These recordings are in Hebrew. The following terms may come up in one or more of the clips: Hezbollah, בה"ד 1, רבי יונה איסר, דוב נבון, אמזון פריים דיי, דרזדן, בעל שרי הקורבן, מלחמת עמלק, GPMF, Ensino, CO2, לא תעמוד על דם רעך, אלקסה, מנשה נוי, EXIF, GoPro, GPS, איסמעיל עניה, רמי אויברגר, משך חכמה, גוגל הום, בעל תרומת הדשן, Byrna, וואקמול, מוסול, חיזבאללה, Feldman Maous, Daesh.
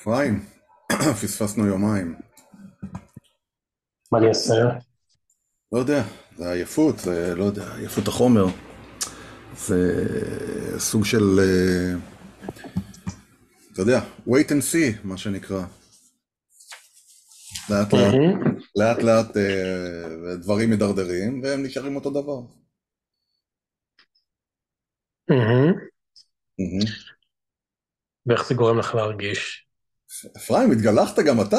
אפרים, פספסנו יומיים. מה לי עשר? לא יודע, זה עייפות, זה לא יודע, עייפות החומר. זה סוג של, אתה יודע, wait and see, מה שנקרא. לאט לאט, לאט לאט דברים מדרדרים, והם נשארים אותו דבר. ואיך זה גורם לך להרגיש? אפרים, התגלחת גם אתה?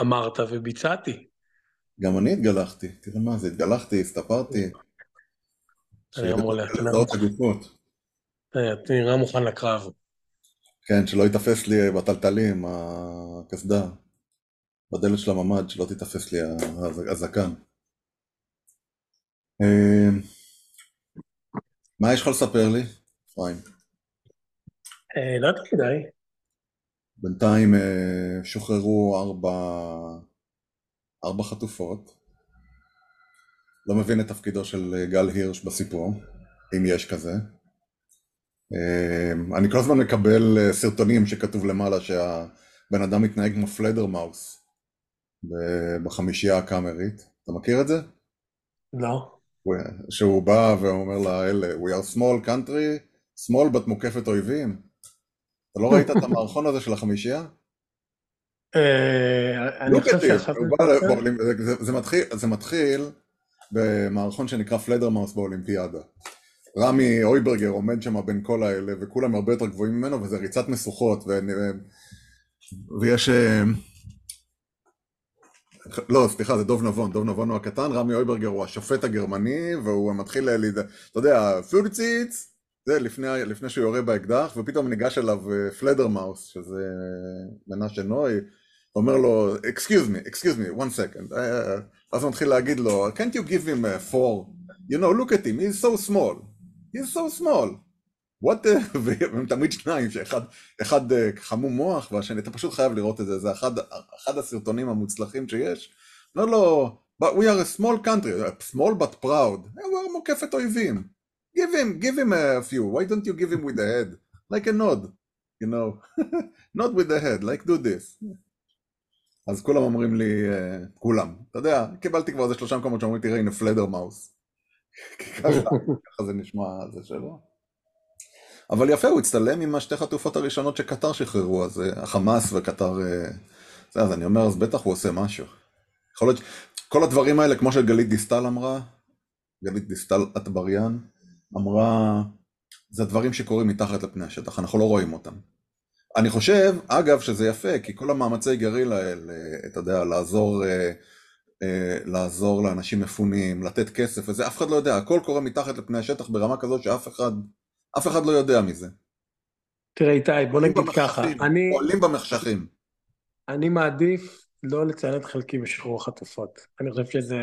אמרת וביצעתי. גם אני התגלחתי, תראה מה זה, התגלחתי, הסתפרתי. אני נראה מוכן לקרב. כן, שלא יתפס לי בטלטלים, הקסדה, בדלת של הממד, שלא תתפס לי הזקן. מה יש לך לספר לי, אפרים? לא יותר כדאי. בינתיים שוחררו ארבע חטופות. לא מבין את תפקידו של גל הירש בסיפור, אם יש כזה. אני כל הזמן מקבל סרטונים שכתוב למעלה שהבן אדם מתנהג כמו פלדר מאוס בחמישייה הקאמרית. אתה מכיר את זה? לא. שהוא בא ואומר לאלה, we are small country, small but מוקפת אויבים. אתה לא ראית את המערכון הזה של החמישייה? אני חושב שעכשיו... זה מתחיל במערכון שנקרא פלדר מאוס באולימפיאדה. רמי אויברגר עומד שם בין כל האלה, וכולם הרבה יותר גבוהים ממנו, וזה ריצת משוכות, ויש... לא, סליחה, זה דוב נבון, דוב נבון הוא הקטן, רמי אויברגר הוא השופט הגרמני, והוא מתחיל, אתה יודע, פולציץ, זה לפני שהוא יורה באקדח, ופתאום ניגש אליו פלדר מאוס, שזה מנשה נוי, אומר לו, excuse me, one second, אז הוא מתחיל להגיד לו, can't you give him a four? You know, look at him, he's so small. What the... והם תמיד שניים, שאחד חמום מוח, והשני, אתה פשוט חייב לראות את זה, זה אחד הסרטונים המוצלחים שיש. אומר לו, but we are a small country, small but proud, we're מוקפת אויבים. Give him a few, why don't you give him with the head? Like a nod, you know, not with the head, like do this. אז כולם אומרים לי, כולם, אתה יודע, קיבלתי כבר איזה 3 מקומות שאומרים, תראה, הנה פלדר מאוס. ככה זה נשמע, זה שלא. אבל יפה, הוא הצטלם עם השתי חטופות הראשונות שקטר שחררו, אז החמאס וקטר, אז אני אומר, אז בטח הוא עושה משהו. יכול להיות, כל הדברים האלה, כמו שגלית דיסטל אמרה, גלית דיסטל אטבריאן, אמרה, זה הדברים שקורים מתחת לפני השטח, אנחנו לא רואים אותם. אני חושב, אגב, שזה יפה, כי כל המאמצי גרילה, אתה יודע, לעזור לאנשים מפונים, לתת כסף, וזה אף אחד לא יודע, הכל קורה מתחת לפני השטח ברמה כזו שאף אחד לא יודע מזה. תראה איתי, בוא נגיד ככה, עולים במחשכים. אני מעדיף לא לציין את חלקי בשחרור חטופות. אני חושב שזה...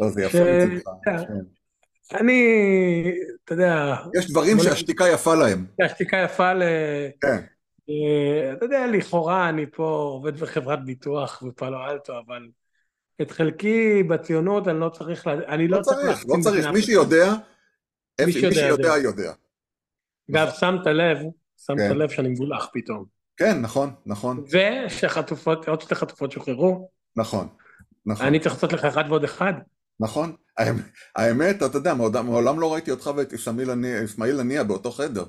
לא, זה יפה לצדך. אתה יודע... יש דברים שהשתיקה יפה להם. שהשתיקה יפה ל... כן. אתה יודע, לכאורה אני פה עובד בחברת ביטוח ופעלו אלטו, אבל את חלקי בציונות אני לא צריך... לא צריך, מי שיודע... מי שיודע. אגב, שמת לב שאני מבולח פתאום. כן, נכון. ושחטופות, עוד שתי חטופות שוחררו. נכון. אני צריך לעשות לך 1 ועוד 1. נכון. האמת, אתה יודע, מעולם לא ראיתי אותך ואת איסמעיל עניה באותו חדר.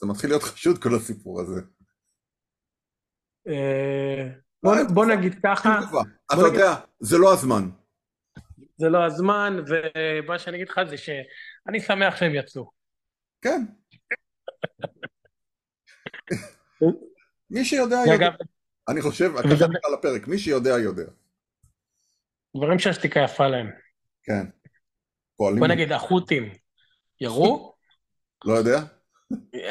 זה מתחיל להיות חשוד כל הסיפור הזה. בוא נגיד ככה. אתה יודע, זה לא הזמן, ומה שאני אגיד לך זה ש... אני שמח שהם יצאו. כן. מי שיודע יודע. אני חושב, ככה נקרא לפרק, מי שיודע יודע. דברים שהשתיקה יפה להם. כן. בוא נגיד, החות'ים ירו? לא יודע.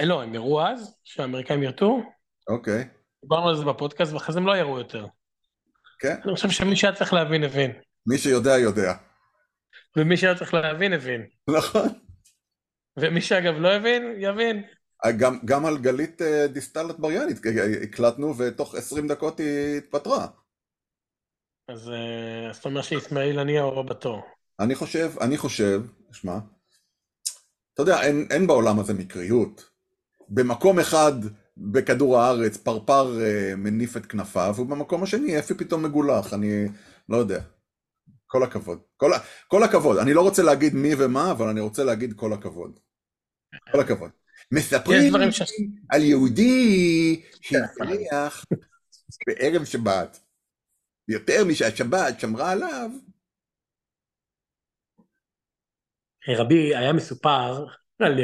לא, הם ירו אז, שהאמריקאים ירתו. אוקיי. דיברנו על זה בפודקאסט, ואחרי זה הם לא ירו יותר. כן. אני חושב שמי שהיה צריך להבין, הבין. מי שיודע יודע. ומי שלא צריך להבין, הבין. נכון. ומי שאגב לא הבין, יבין. גם על גלית דיסטל אטבריאן הקלטנו, ותוך 20 דקות היא התפטרה. אז זאת אומרת שאיסמעיל עניה הוא בתור. אני חושב, תשמע, אתה יודע, אין בעולם הזה מקריות. במקום אחד בכדור הארץ פרפר מניף את כנפיו, ובמקום השני אפי פתאום מגולח, אני לא יודע. כל הכבוד. כל הכבוד. אני לא רוצה להגיד מי ומה, אבל אני רוצה להגיד כל הכבוד. כל הכבוד. מספרים על יהודי שהצליח בערב שבת, יותר משהשבת שמרה עליו. רבי, היה מסופר על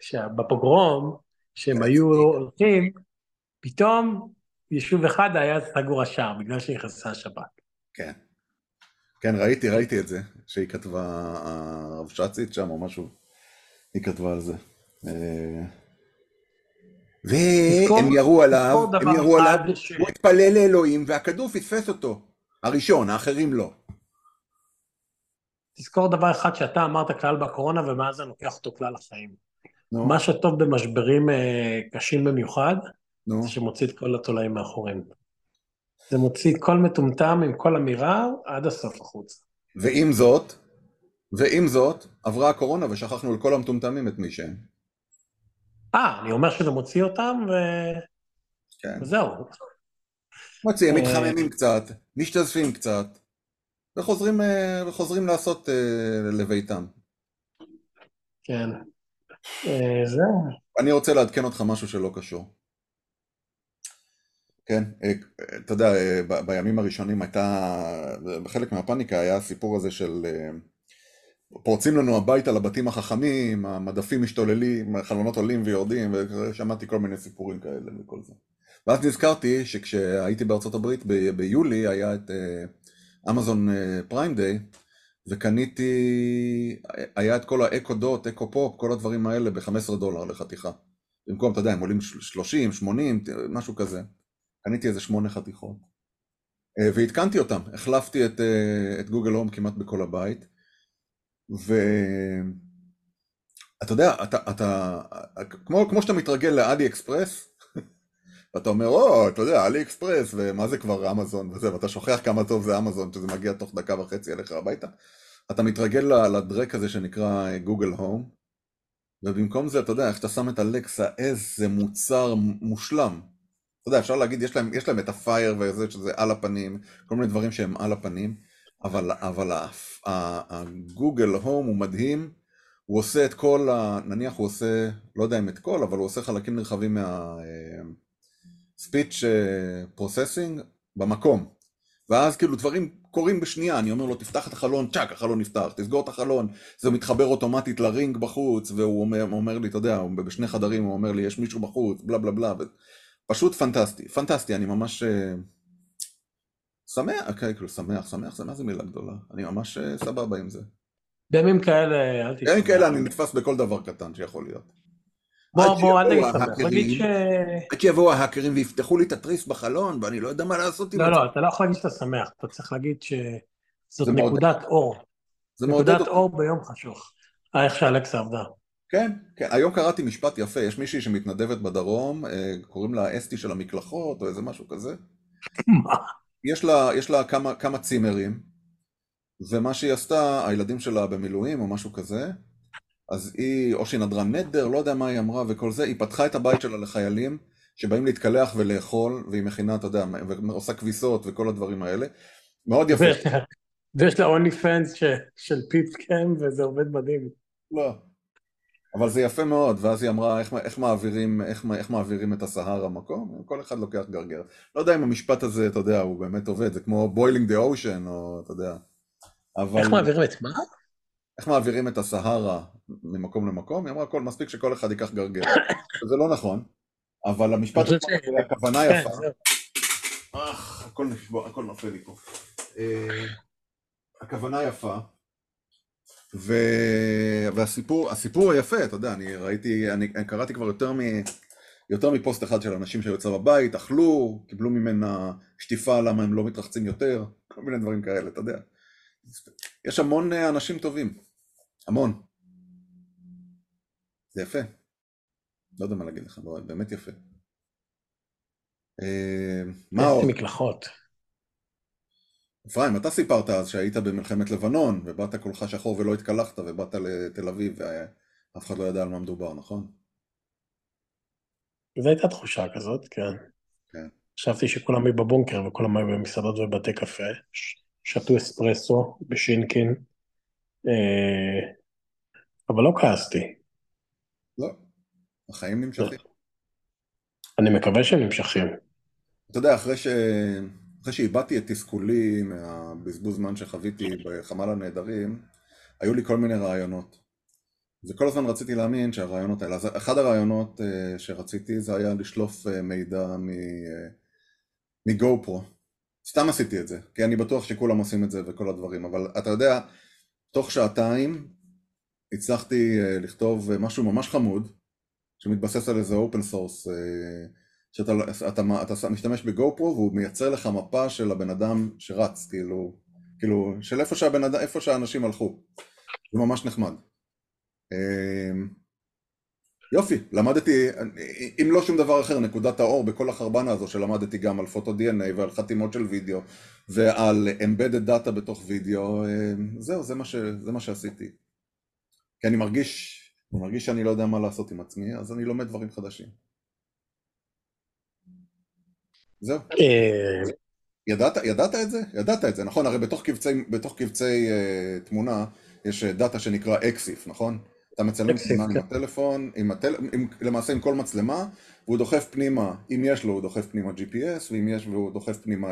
שבפוגרום שהם היו הולכים, פתאום יישוב אחד היה סגור השער, בגלל שנכנסה השבת. כן. כן, ראיתי את זה, שהיא כתבה, הרב שצית שם או משהו, היא כתבה על זה. והם ירו עליו, הוא התפלל לאלוהים, והכדור פספס אותו, הראשון, האחרים לא. תזכור דבר אחד שאתה אמרת כלל בקורונה, ומאז אני לוקח אותו כלל לחיים. מה שטוב במשברים קשים במיוחד, זה שמוציא את כל התולעים מאחורים. זה מוציא כל מטומטם עם כל אמירה עד הסוף החוץ. ועם זאת, עברה הקורונה ושכחנו לכל המטומטמים את מי שהם. אני אומר שזה מוציא אותם וזהו. מוציאים, מתחממים קצת, משתזפים קצת, וחוזרים לעשות לביתם. כן. זהו. אני רוצה לעדכן אותך משהו שלא קשור. כן, אתה יודע, בימים הראשונים הייתה, בחלק מהפאניקה היה הסיפור הזה של פורצים לנו הביתה לבתים החכמים, המדפים משתוללים, החלונות עולים ויורדים, ושמעתי כל מיני סיפורים כאלה וכל זה. ואז נזכרתי שכשהייתי בארצות הברית ביולי היה את אמזון פריים דיי, וקניתי, היה את כל האקו דוט, אקו פופ, כל הדברים האלה $15 לחתיכה. במקום, אתה יודע, הם עולים 30, 80, משהו כזה. קניתי איזה 8 חתיכות, והתקנתי אותם, החלפתי את גוגל הום כמעט בכל הבית, ואתה יודע, אתה כמו שאתה מתרגל לאלי אקספרס, ואתה אומר, אתה יודע, אלי אקספרס, ומה זה כבר אמזון וזה, ואתה שוכח כמה טוב זה אמזון, שזה מגיע תוך דקה וחצי אליך הביתה, אתה מתרגל לדרק הזה שנקרא גוגל הום, ובמקום זה, אתה יודע, איך אתה שם את אלקסה, איזה מוצר מושלם, אתה יודע, אפשר להגיד, יש להם את הפייר וזה, שזה על הפנים, כל מיני דברים שהם על הפנים, אבל הגוגל הום הוא מדהים, הוא עושה את כל, נניח הוא עושה, לא יודע אם את כל, אבל הוא עושה חלקים נרחבים מהספיץ' פרוססינג במקום. ואז כאילו דברים קורים בשנייה, אני אומר לו, תפתח את החלון, צ'ק, החלון נפתח, תסגור את החלון, זה מתחבר אוטומטית לרינג בחוץ, והוא אומר לי, אתה יודע, בשני חדרים הוא אומר לי, יש מישהו בחוץ, בלה בלה בלה, פשוט פנטסטי, פנטסטי, אני ממש שמח, כאילו שמח, זה מה זה מילה גדולה, אני ממש סבבה עם זה. בימים כאלה, אל תשמח. בימים כאלה אני נתפס בכל דבר קטן שיכול להיות. בוא, אל תגיד שמח. עד שיבואו ההאקרים ויפתחו לי את התריס בחלון, ואני לא יודע מה לעשות עם זה. לא, אתה לא יכול להגיד שאתה שמח, אתה צריך להגיד שזאת נקודת אור. נקודת אור ביום חשוך, איך שאלקסה עבדה. כן, היום קראתי משפט יפה, יש מישהי שמתנדבת בדרום, קוראים לה אסתי של המקלחות או איזה משהו כזה. מה? יש לה כמה צימרים, ומה שהיא עשתה, הילדים שלה במילואים או משהו כזה, אז היא, או שהיא נדרה נדר, לא יודע מה היא אמרה וכל זה, היא פתחה את הבית שלה לחיילים שבאים להתקלח ולאכול, והיא מכינה, אתה יודע, ועושה כביסות וכל הדברים האלה, מאוד יפה. ויש לה אוני פנס של פיפקם וזה עובד מדהים. לא. אבל זה יפה מאוד, ואז היא אמרה, איך מעבירים את הסהר המקום? כל אחד לוקח גרגר. לא יודע אם המשפט הזה, אתה יודע, הוא באמת עובד, זה כמו boiling the ocean, או אתה יודע. אבל... איך מעבירים את מה? איך מעבירים את הסהרה ממקום למקום? היא אמרה, מספיק שכל אחד ייקח גרגר. זה לא נכון, אבל המשפט הזה, הכוונה יפה. הכל נופל לי פה. הכוונה יפה. והסיפור היפה, אתה יודע, אני קראתי כבר יותר מפוסט אחד של אנשים שיוצאו בבית, אכלו, קיבלו ממנה שטיפה למה הם לא מתרחצים יותר, כל מיני דברים כאלה, אתה יודע. יש המון אנשים טובים, המון. זה יפה. לא יודע מה להגיד לך, באמת יפה. מה עוד? מקלחות. אפרים, אתה סיפרת אז שהיית במלחמת לבנון, ובאת כולך שחור ולא התקלחת, ובאת לתל אביב אף אחד לא ידע על מה מדובר, נכון? זו הייתה תחושה כזאת, כן. כן. חשבתי שכולם היו בבונקר וכולם היו במסעדות ובתי קפה, שתו אספרסו בשינקין, אבל לא כעסתי. לא, החיים נמשכים. אני מקווה שהם נמשכים. אתה יודע, אחרי שאיבדתי את תסכולי מהבזבוז זמן שחוויתי בחמ"ל הנעדרים, היו לי כל מיני רעיונות. וכל הזמן רציתי להאמין שהרעיונות האלה, אז אחד הרעיונות שרציתי זה היה לשלוף מידע מגו-פרו. סתם עשיתי את זה, כי אני בטוח שכולם עושים את זה וכל הדברים, אבל אתה יודע, תוך שעתיים הצלחתי לכתוב משהו ממש חמוד, שמתבסס על איזה אופן סורס, שאתה משתמש בגו-פרו והוא מייצר לך מפה של הבן אדם שרץ, כאילו של איפה שהאנשים הלכו. זה ממש נחמד. יופי, למדתי, אם לא שום דבר אחר, נקודת האור בכל החרבנה הזו שלמדתי גם על פוטו-DNA ועל חתימות של וידאו ועל embedded data בתוך וידאו, זהו, זה מה שעשיתי. כי אני מרגיש שאני לא יודע מה לעשות עם עצמי, אז אני לומד דברים חדשים. זהו. ידעת את זה, נכון? הרי בתוך קבצי תמונה יש דאטה שנקרא EXIF, נכון? אתה מצלם תמונה עם הטלפון, למעשה עם כל מצלמה, והוא דוחף פנימה, אם יש לו, הוא דוחף פנימה GPS, ואם יש, והוא דוחף פנימה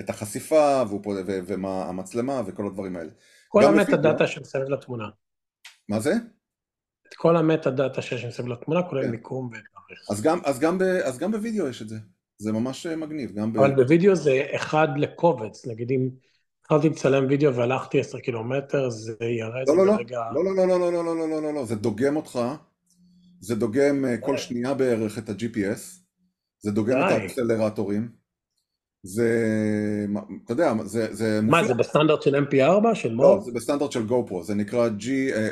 את החשיפה, ומה המצלמה, וכל הדברים האלה. כל המטה דאטה שמסביב לתמונה. מה זה? את כל המטה דאטה שיש מסביב לתמונה, כולל מיקום ותאריך. אז גם בווידאו יש את זה. זה ממש מגניב. אבל בווידאו זה אחד לקובץ, נגיד אם... התחלתי לצלם וידאו והלכתי 10 קילומטר, זה ירד ברגע... לא, זה דוגם אותך, זה דוגם כל שנייה בערך את ה-GPS, זה דוגם את האקסלרטורים, זה... אתה יודע, זה... מה, זה בסטנדרט של MP4? של מה? לא, זה בסטנדרט של GoPro,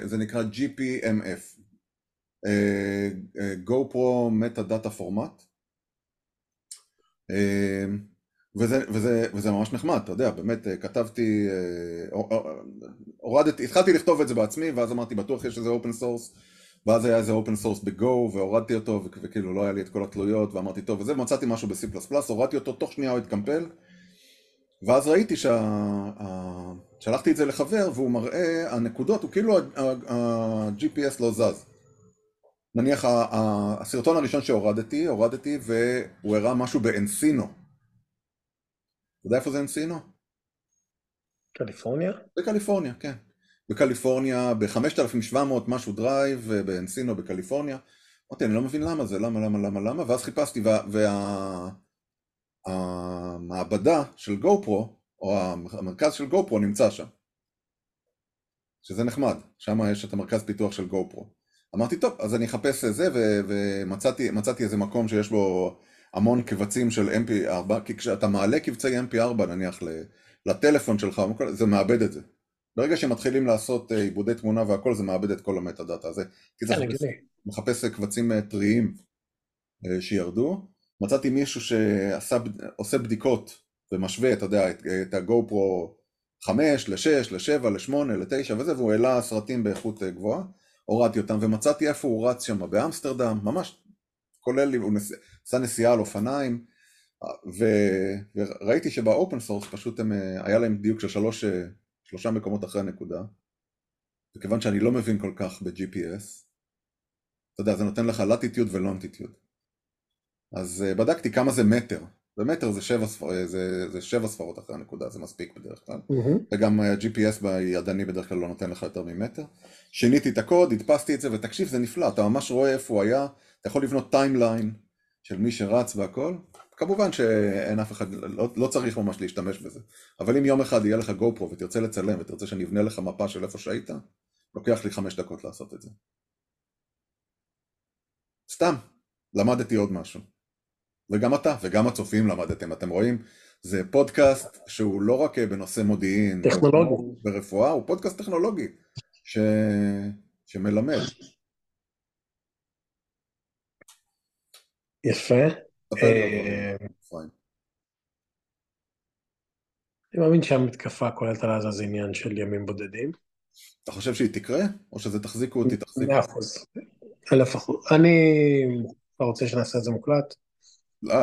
זה נקרא GPMF, GoPro Metadata Format, וזה ממש נחמד, אתה יודע, באמת כתבתי, התחלתי לכתוב את זה בעצמי, ואז אמרתי, בטוח יש איזה אופן סורס, ואז היה איזה אופן סורס בגו, והורדתי אותו, וכאילו לא היה לי את כל התלויות, ואמרתי, טוב, וזה, מצאתי משהו ב-C++, הורדתי אותו, תוך שנייה הוא התקמפל, ואז ראיתי שלחתי את זה לחבר, והוא מראה, הנקודות, הוא כאילו ה-GPS לא זז. נניח, הסרטון הראשון שהורדתי, והוא הראה משהו באנסינו. אתה יודע איפה זה אנסינו? קליפורניה? בקליפורניה, כן. בקליפורניה, ב-5,700 משהו דרייב, באנסינו, בקליפורניה. אמרתי, אני לא מבין למה זה, למה, ואז חיפשתי, והמעבדה של גו-פרו, או המרכז של גו-פרו נמצא שם. שזה נחמד, שם יש את המרכז פיתוח של גו-פרו. אמרתי, טוב, אז אני אחפש את זה, ומצאתי איזה מקום שיש בו... המון קבצים של MP4, כי כשאתה מעלה קבצי MP4 נניח לטלפון שלך, זה מאבד את זה. ברגע שמתחילים לעשות עיבודי תמונה והכל, זה מאבד את כל המטה-דאטה הזה. כי צריך לחפש קבצים טריים שירדו. מצאתי מישהו שעושה בדיקות ומשווה, אתה יודע, את הגו-פרו 5, ל-6, ל-7, ל-8, ל-9 וזה, והוא העלה סרטים באיכות גבוהה, הורדתי אותם, ומצאתי איפה הוא רץ שם, באמסטרדם, ממש. כולל, הוא עשה נסיעה על אופניים, וראיתי שבאופן סורס פשוט היה להם דיוק של שלושה מקומות אחרי הנקודה, וכיוון שאני לא מבין כל כך ב-GPS, אתה יודע, זה נותן לך לטיטיוד ולונטיטיוד. אז בדקתי כמה זה מטר, ומטר זה 7 ספרות אחרי הנקודה, זה מספיק בדרך כלל, וגם ה-GPS בידני בדרך כלל לא נותן לך יותר ממטר. שיניתי את הקוד, הדפסתי את זה, ותקשיב, זה נפלא, אתה ממש רואה איפה הוא היה, אתה יכול לבנות טיימליין של מי שרץ והכל, כמובן שאין אף אחד, לא צריך ממש להשתמש בזה, אבל אם יום אחד יהיה לך גו-פרו ותרצה לצלם ותרצה שאני אבנה לך מפה של איפה שהיית, לוקח לי 5 דקות לעשות את זה. סתם, למדתי עוד משהו. וגם אתה, וגם הצופים למדתם, אתם רואים, זה פודקאסט שהוא לא רק בנושא מודיעין, טכנולוגי, ברפואה, הוא פודקאסט טכנולוגי שמלמד. יפה. אני מאמין שהמתקפה כוללת על עזה זה עניין של ימים בודדים. אתה חושב שהיא תקרה? או שזה תחזיקו אותי, תחזיקו? 100%. אתה רוצה שנעשה את זה מוקלט? לא,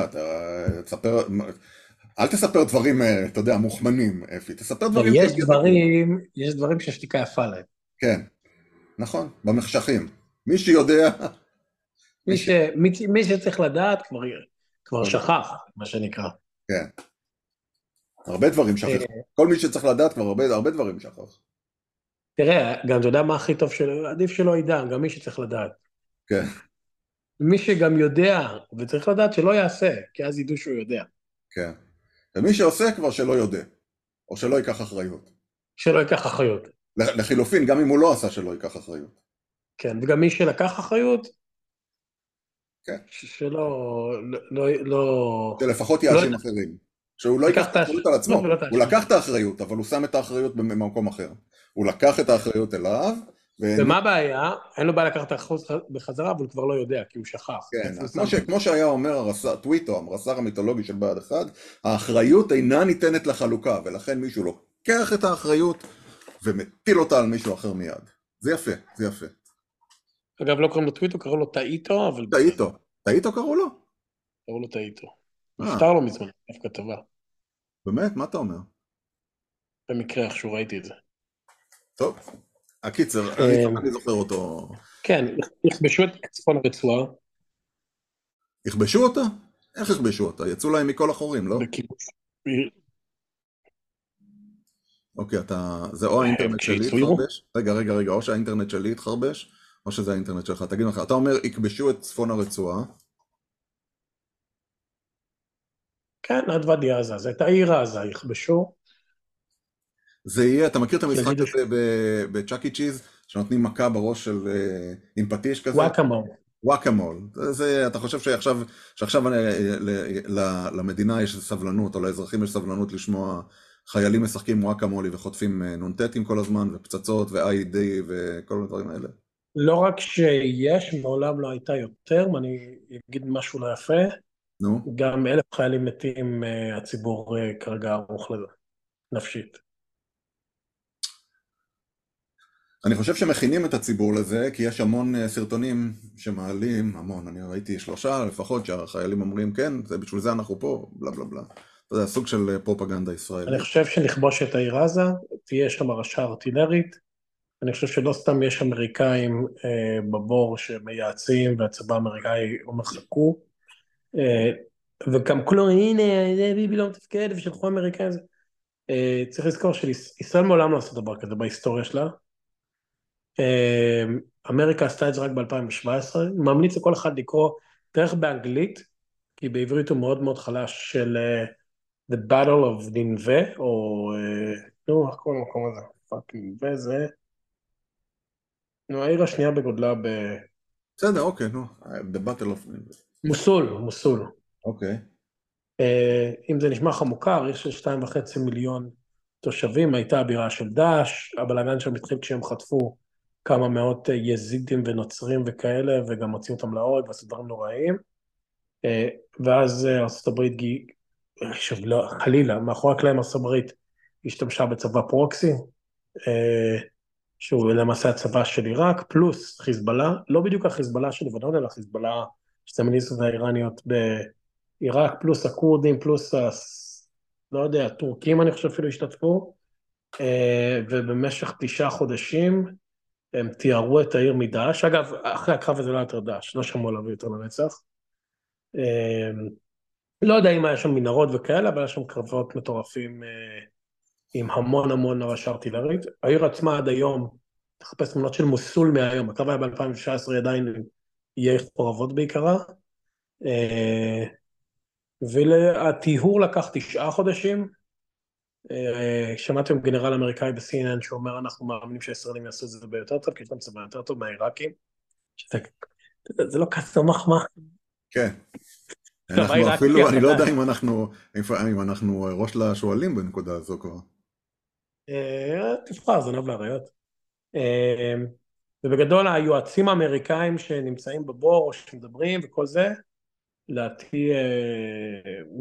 אל תספר דברים, אתה יודע, מוכמנים, אפי. תספר דברים... יש דברים שהשתיקה יפה להם. כן, נכון, במחשכים. מי שיודע... מי שצריך לדעת כבר שכח, מה שנקרא. כן. הרבה דברים שכח. כל מי שצריך לדעת כבר הרבה דברים שכח. תראה, גם אתה יודע מה הכי טוב שלו, עדיף שלא ידע, גם מי שצריך לדעת. כן. מי שגם יודע, וצריך לדעת שלא יעשה, כי אז ידעו שהוא יודע. כן. ומי שעושה כבר שלא יודע, או שלא ייקח אחריות. שלא ייקח אחריות. לחילופין, גם אם הוא לא עשה שלא ייקח אחריות. כן, וגם מי שלקח אחריות, שלא... שלפחות יאשים אחרים. שהוא לא ייקח את האחריות על עצמו. הוא לקח את האחריות, אבל הוא שם את האחריות במקום אחר. הוא לקח את האחריות אליו, ומה הבעיה? אין לו בעיה לקחת את האחריות בחזרה, אבל הוא כבר לא יודע, כי הוא שכח. כן, כמו שהיה אומר טוויטו, המרס"ר המיתולוגי של בה"ד 1, האחריות אינה ניתנת לחלוקה, ולכן מישהו לוקח את האחריות, ומטיל אותה על מישהו אחר מיד. זה יפה, זה יפה. אגב, לא קוראים לו טוויטו, קראו לו טאיטו, אבל... טאיטו. טאיטו קראו לו? קראו לו טאיטו. נפטר לו מזמן, דווקא טובה. באמת? מה אתה אומר? במקרה איכשהו ראיתי את זה. טוב. הקיצר, אני זוכר אותו. כן, יכבשו את צפון הרצועה. יכבשו אותה? איך יכבשו אותה? יצאו להם מכל החורים, לא? בכיבוש. אוקיי, זה או האינטרנט שלי התחרבש? רגע, או שהאינטרנט שלי התחרבש? או שזה האינטרנט שלך, תגיד לך, אתה אומר, יכבשו את צפון הרצועה. כן, עד ואדי עזה, זה את העיר עזה, יכבשו. זה יהיה, אתה מכיר את המשחק הזה בצ'אקי צ'יז, שנותנים מכה בראש של, עם פטיש כזה? וואקמול. וואקמול. אתה חושב שעכשיו למדינה יש סבלנות, או לאזרחים יש סבלנות לשמוע חיילים משחקים וואקמולי וחוטפים נונטטים כל הזמן, ופצצות ו-IED וכל הדברים האלה? לא רק שיש, מעולם לא הייתה יותר, ואני אגיד משהו לא יפה, גם 1,000 חיילים מתים, הציבור כרגע ערוך לזה, נפשית. אני חושב שמכינים את הציבור לזה, כי יש המון סרטונים שמעלים, המון, אני ראיתי 3 לפחות, שהחיילים אומרים כן, בשביל זה אנחנו פה, בלה בלה בלה. זה הסוג של פרופגנדה ישראלית. אני חושב שנכבוש את העיר עזה, תהיה שם הרשעה ארטילרית, אני חושב שלא סתם יש אמריקאים בבור שמייעצים, והצבא האמריקאי אומר חכו, וגם כלום, הנה, ביבי לא מתפקד, ושלחו אמריקאים, צריך לזכור שישראל מעולם לא עשו דבר כזה בהיסטוריה שלה, אמריקה עשתה את זה רק ב-2017, ממליץ לכל אחד לקרוא דרך באנגלית, כי בעברית הוא מאוד מאוד חלש, של The Battle of Nineveh, או, נו, כל המקום הזה, פאקינג, וזה, נו, העיר השנייה בגודלה ב... בסדר, אוקיי, נו. The Battle of... מוסול. אוקיי. אם זה נשמע לך מוכר, יש 2.5 מיליון תושבים, הייתה הבירה של דאעש, הבלגן שם התחיל כשהם חטפו כמה מאות יזידים ונוצרים וכאלה, וגם הוציאו אותם להורג, ועשו דברים נוראים. ואז ארצות הברית, חלילה, מאחורי הקלעים ארצות הברית, השתמשה בצבא פרוקסי, שהוא למעשה הצבא של עיראק, פלוס חיזבאללה, לא בדיוק החיזבאללה של לבנון, אלא חיזבאללה של המיליציות האיראניות בעיראק, פלוס הכורדים, פלוס, לא יודע, הטורקים אני חושב אפילו השתתפו, ובמשך 9 חודשים הם תיארו את העיר מדאעש, אגב, אחרי הקרב הזה לא יותר דאעש, לא שמעו עליו יותר לנצח, לא יודע אם היה שם מנהרות וכאלה, אבל היה שם קרבות מטורפים, עם המון המון הרשעה ארטילרית. העיר עצמה עד היום, תחפש תמונות של מוסול מהיום, הקרב היה ב-2019, עדיין יהיה חורבות בעיקרה, והטיהור לקח 9 חודשים, שמעתי עם גנרל אמריקאי ב-CNN שאומר, אנחנו מאמינים שהישראלים יעשו את זה ביותר טוב, כי יש להם צבא יותר טוב מהעיראקים, זה לא כזה מחמאה. כן. אנחנו אפילו, אני לא יודע אם אנחנו ראש לשואלים בנקודה הזו כבר. תבחר, זנב לאריות. ובגדול היועצים האמריקאים שנמצאים בבור או שמדברים וכל זה, להתי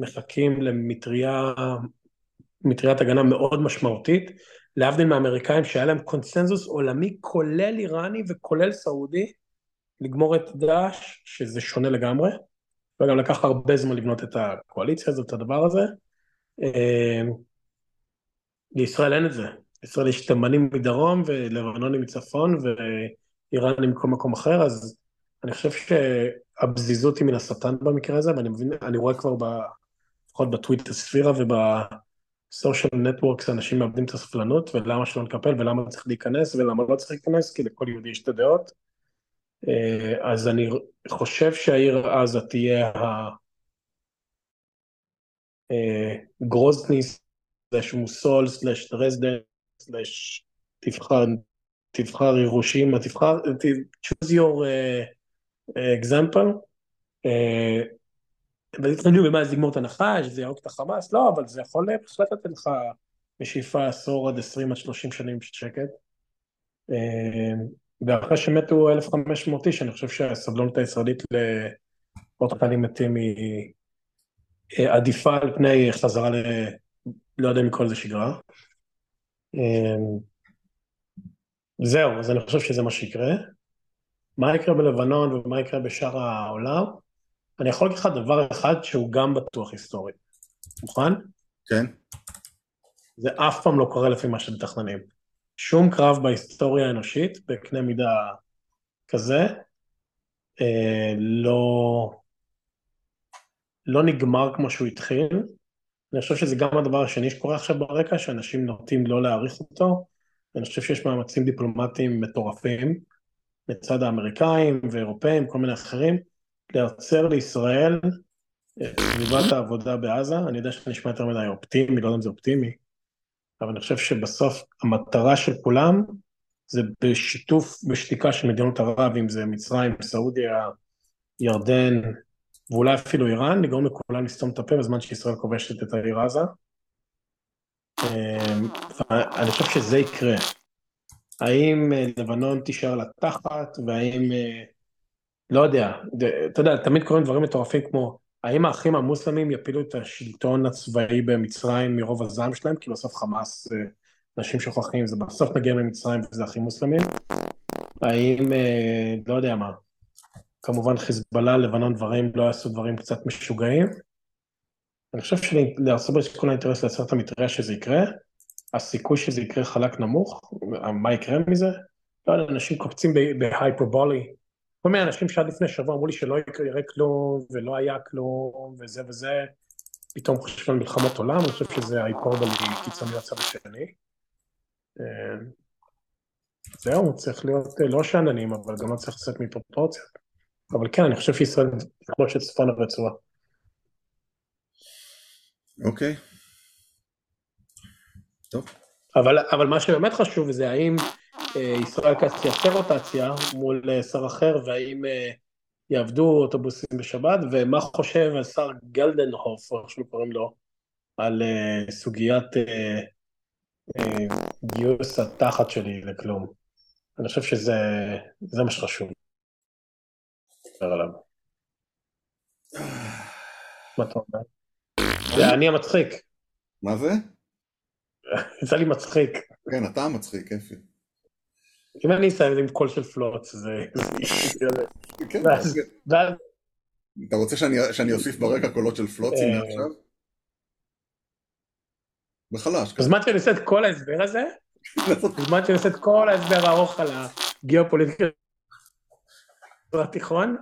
מחכים למטריית הגנה מאוד משמעותית, להבדיל מהאמריקאים שהיה להם קונצנזוס עולמי, כולל איראני וכולל סעודי, לגמור את דאעש, שזה שונה לגמרי, וגם לקח הרבה זמן לבנות את הקואליציה הזאת, את הדבר הזה. לישראל אין את זה. ישראל יש תימנים מדרום, ולבנונים מצפון, ואיראנים מכל מקום אחר, אז אני חושב שהבזיזות היא מן השטן במקרה הזה, ואני מבין, אני רואה כבר לפחות בטוויטר ספירה ובסושיאל נטוורקס, אנשים מאבדים את הספלנות, ולמה שלא נקפל, ולמה צריך להיכנס, ולמה לא צריך להיכנס, כי לכל יהודי יש את הדעות. אז אני חושב שהעיר עזה תהיה גרוזניס, מוסול, דרזדן, תבחר ירושימה, תבחר, choose your example, ותתחילו במה זה יגמור את הנחש, זה יעוק את החמאס, לא, אבל זה יכול בהחלט לתת לך משאיפה עשור עד 20-30 שנים שקט, ואחרי שמתו 1,500 איש, אני חושב שהסבלונות הישראלית לעוד חיילים מתים היא עדיפה על פני חזרה ל... לא יודע מכל זה שגרה. זהו, אז אני חושב שזה מה שיקרה. מה יקרה בלבנון ומה יקרה בשאר העולם? אני יכול לקחת דבר אחד שהוא גם בטוח היסטורי. מוכן? כן. זה אף פעם לא קורה לפי מה שמתכננים. שום קרב בהיסטוריה האנושית, בקנה מידה כזה, לא נגמר כמו שהוא התחיל. אני חושב שזה גם הדבר השני שקורה עכשיו ברקע, שאנשים נוטים לא להעריך אותו. אני חושב שיש מאמצים דיפלומטיים מטורפים, מצד האמריקאים ואירופאים, כל מיני אחרים, לייצר לישראל את סביבת העבודה בעזה. אני יודע שאני נשמע יותר מדי אופטימי, לא יודע אם זה אופטימי, אבל אני חושב שבסוף המטרה של כולם, זה בשיתוף, בשתיקה של מדינות ערב, אם זה מצרים, סעודיה, ירדן, ואולי אפילו איראן, לגרום לכולם לסתום את הפה בזמן שישראל כובשת את העיר עזה. אני חושב שזה יקרה. האם לבנון תישאר לתחת, והאם, לא יודע, אתה יודע, תמיד קוראים דברים מטורפים כמו, האם האחים המוסלמים יפילו את השלטון הצבאי במצרים מרוב הזעם שלהם, כי בסוף חמאס, אנשים שוכחים, זה בסוף מגיע ממצרים וזה אחים מוסלמים. האם, לא יודע מה, כמובן חיזבאללה, לבנון דברים, לא יעשו דברים קצת משוגעים. אני חושב שלארה"ב יש כל האינטרס לייצר את המטריה שזה יקרה, הסיכוי שזה יקרה חלק נמוך, מה יקרה מזה? לא יודע, אנשים קופצים בהייפרבולי, כל מיני אנשים שעד לפני שבוע אמרו לי שלא יקרה כלום, ולא היה כלום, וזה וזה, פתאום חושב על מלחמות עולם, אני חושב שזה הייפרבולי קיצוני לצד השני. זהו, צריך להיות לא שאננים, אבל גם לא צריך לצאת מפרופורציות. אבל כן, אני חושב שישראל תכבוש את צפון הרצועה. אוקיי. טוב. אבל מה שבאמת חשוב זה האם ישראל כץ יעשה רוטציה מול שר אחר, והאם יעבדו אוטובוסים בשבת, ומה חושב השר גלדנהוף, או איך שקוראים לו, על סוגיית גיוס התחת שלי לכלום. אני חושב שזה מה שחשוב. מה אתה אומר? זה אני המצחיק. מה זה? יצא לי מצחיק. כן, אתה המצחיק, איפה. אם אני אסיים את זה עם קול של פלוץ, זה... אתה רוצה שאני אוסיף ברקע קולות של פלוצים עכשיו? בחלש. בזמן שאני עושה את כל ההסבר הזה, בזמן שאני עושה את כל ההסבר הארוך על הגיאופוליטיקה, התיכון,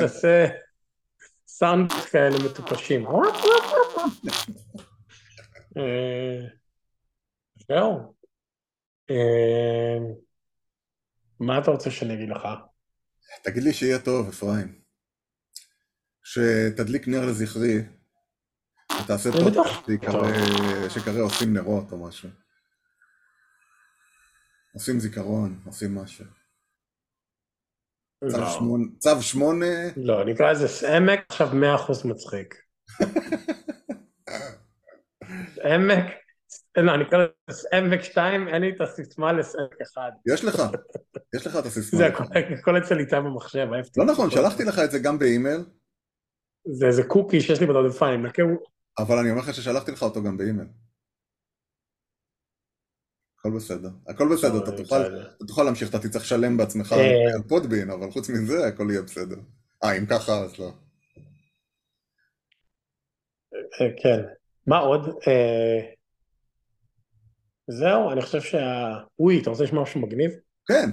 תעשה סאונד כאלה מטופשים. זהו. מה אתה רוצה שאני אגיד לך? תגיד לי שיהיה טוב, אפרים. שתדליק נר לזכרי, ותעשה פודקאסט שקרא עושים נרות או משהו. עושים זיכרון, עושים משהו. צו 8... לא, נקרא איזה עמק, עכשיו 100% מצחיק. עמק, לא, נקרא איזה עמק 2, אין לי את הסיסמה לעמק 1. יש לך את הסיסמה. זה הכל אצל איתה במחשב. לא נכון, שלחתי לך את זה גם באימייל. זה איזה קוקי שיש לי בדודפה, אני מנקה... אבל אני אומר לך ששלחתי לך אותו גם באימייל. הכל בסדר, הכל בסדר, אתה תוכל להמשיך, אתה תצטרך לשלם בעצמך על פודבין, אבל חוץ מזה הכל יהיה בסדר. אם ככה, אז לא. כן, מה עוד? זהו, אני חושב אוי, אתה רוצה לשמוע משהו מגניב? כן.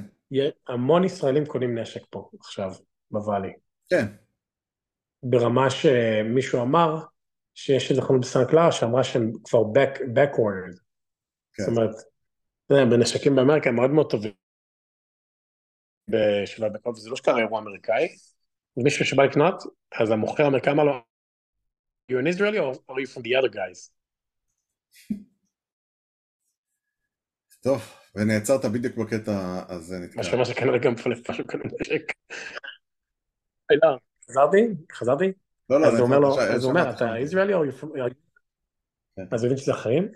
המון ישראלים קונים נשק פה עכשיו, בוואלי. כן. ברמה שמישהו אמר, שיש איזה חנות בסנקלר, שאמרה שהם כבר back-ordered. זאת אומרת, בנשקים באמריקה הם מאוד מאוד טובים. בשביל הבקלוב, זה לא שקרה אירוע אמריקאי. מישהו שבא לקנות, אז המוכר האמריקאי אמר לו, "You an Israeli or are you from the other guys?" טוב, ונעצרת בדיוק בקטע, אז נתקע. משהו מה שכנראה גם פלף פשוט כאן נשק. לא, חזרתי? לא, אז הוא אומר, אתה ישראלי או אז הוא הבין שזה אחרים,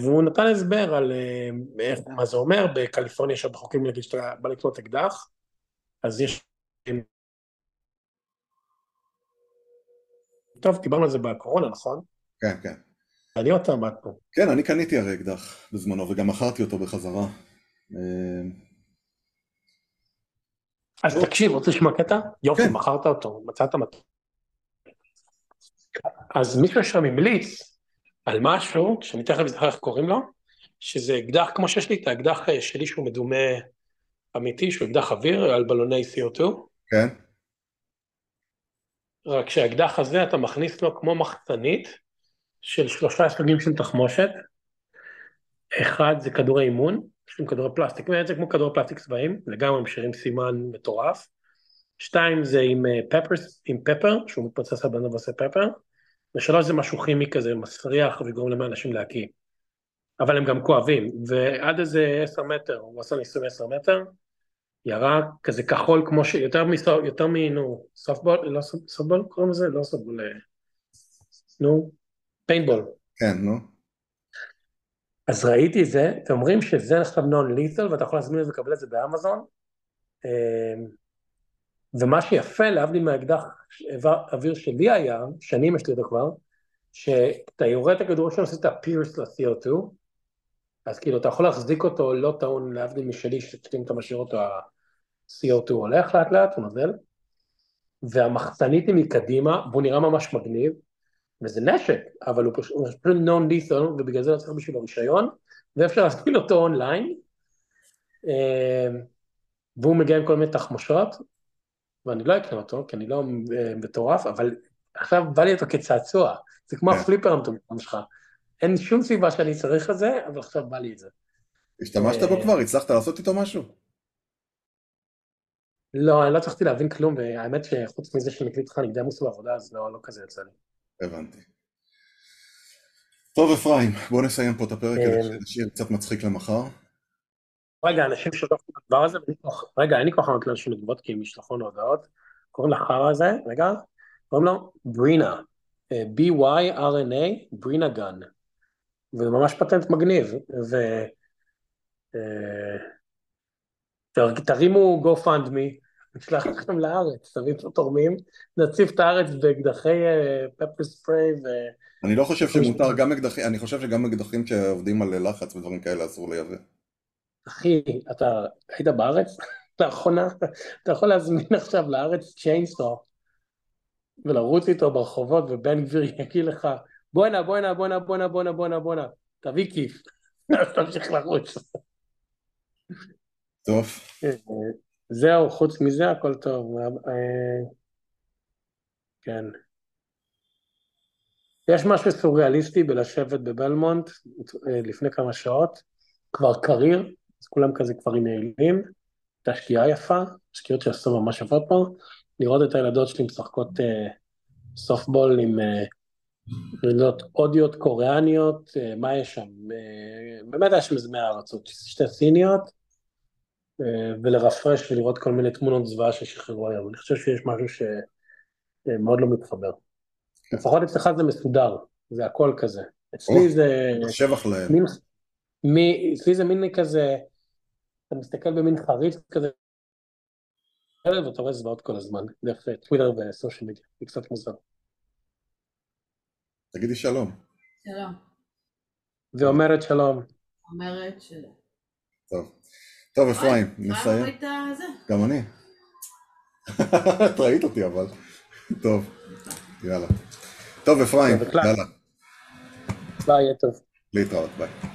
והוא נתן הסבר על מה זה אומר, בקליפורניה יש עוד חוקים להגיד שאתה בא לקנות אקדח, אז יש... טוב, דיברנו על זה בקורונה, נכון? כן. אני אותה עמד פה. כן, אני קניתי הרי אקדח בזמנו, וגם מכרתי אותו בחזרה. אז תקשיב, רוצה לשמוע קטע? יופי, מכרת אותו, מצאת המטור. אז מישהו שם המליץ על משהו, שאני תכף אזכר איך קוראים לו, שזה אקדח, כמו שיש לי את האקדח שלי שהוא מדומה אמיתי, שהוא אקדח אוויר על בלוני CO2. כן. רק שהאקדח הזה אתה מכניס לו כמו מחצנית של 3 סוגים של תחמושת. אחד זה כדורי אימון, יש לנו כדורי פלסטיק, זה כמו כדורי פלסטיק צבעים, לגמרי משאירים סימן מטורף. 2 זה עם פפר, שהוא מתפוצץ על בנו ועושה פפר, ו3 זה משהו כימי כזה, מסריח וגורם למה אנשים להקיא. אבל הם גם כואבים, ועד איזה 10 מטר, הוא עשה ניסוי 10 מטר, ירה כזה כחול כמו ש... יותר מנו, סופבול, לא סופבול, קוראים לזה? לא סופבול, נו, פיינבול. כן, נו. אז ראיתי את זה, אתם אומרים שזה נחשב non-lethal, ואתה יכול להזמין את זה וקבל את זה באמזון, ומה שיפה להבדיל מהאקדח אוויר שלי היה, שנים יש לי אותו כבר, שאתה יורה את הכדור שלנו, עושה את הפירס ל-CO2, אז כאילו אתה יכול להחזיק אותו לא טעון להבדיל משלי, שאם אתה משאיר אותו, ה-CO2 הולך לאט לאט, הוא נוזל, והמחסנית היא מקדימה, והוא נראה ממש מגניב, וזה נשק, אבל הוא פשוט non-lethal, ובגלל זה לא צריך בשביל הרישיון, ואפשר להזמין אותו אונליין, והוא מגיע עם כל מיני תחמושות, ואני לא אקנה אותו, כי אני לא מטורף, אבל עכשיו בא לי אותו כצעצוע, זה כמו הפליפר המטומטם שלך, אין שום סיבה שאני צריך את זה, אבל עכשיו בא לי את זה. השתמשת בו כבר, הצלחת לעשות איתו משהו? לא, אני לא צריכתי להבין כלום, והאמת שחוץ מזה שמקליט לך, אני די עמוס בעבודה, אז לא כזה יצא לי. הבנתי. טוב אפרים, בואו נסיים פה את הפרק, כדי שנשאיר קצת מצחיק למחר. רגע, אנשים שולחים את הדבר הזה, רגע, אין לי כוח לתת לאנשים לתגובות, כי הם ישלחו להודעות, קוראים לחרא הזה, רגע, קוראים לו ברינה, B-Y-R-N-A, ברינה גן, וממש פטנט מגניב, תרימו GoFundMe, נשלח לכם לארץ, תביאו פה תורמים, נציף את הארץ באקדחי פפר ספרי ו... אני לא חושב שמותר גם אקדחים, אני חושב שגם אקדחים שעובדים על לחץ ודברים כאלה אסור לייבא. אחי, אתה היית בארץ? לאחרונה, אתה יכול להזמין עכשיו לארץ צ'יינסו, ולרוץ איתו ברחובות, ובן גביר יגיד לך, בואנה, תביא כיף, אז תמשיך לרוץ. טוב. זהו, חוץ מזה הכל טוב. כן. יש משהו סוריאליסטי בלשבת בבלמונט, לפני כמה שעות, כבר קריר, אז כולם כזה כבר עם יעילים, את השקיעה יפה, השקיעות שעשו ממש יפות פה, לראות את הילדות שלי משחקות סופטבול עם ילדות אודיות קוריאניות, מה יש שם? באמת יש מזמי הארצות, שתי סיניות, ולרפרש ולראות כל מיני תמונות זוועה ששחררו היום. אני חושב שיש משהו שמאוד לא מתחבר. לפחות אצלך זה מסודר, זה הכל כזה. אצלי זה... שבח להם. אצלי זה מין כזה... אתה מסתכל במין חריץ כזה, ואתה רואה זוועות כל הזמן, דרך טוויטר וסושיאל מדיה, היא קצת מוזר. תגידי שלום. שלום. ואומרת שלום. אומרת שלא. טוב. טוב, אפרים, נסיים. ראית את זה? גם אני. את ראית אותי אבל. טוב, יאללה. טוב, אפרים, יאללה. ביי, יהיה טוב. להתראות, ביי.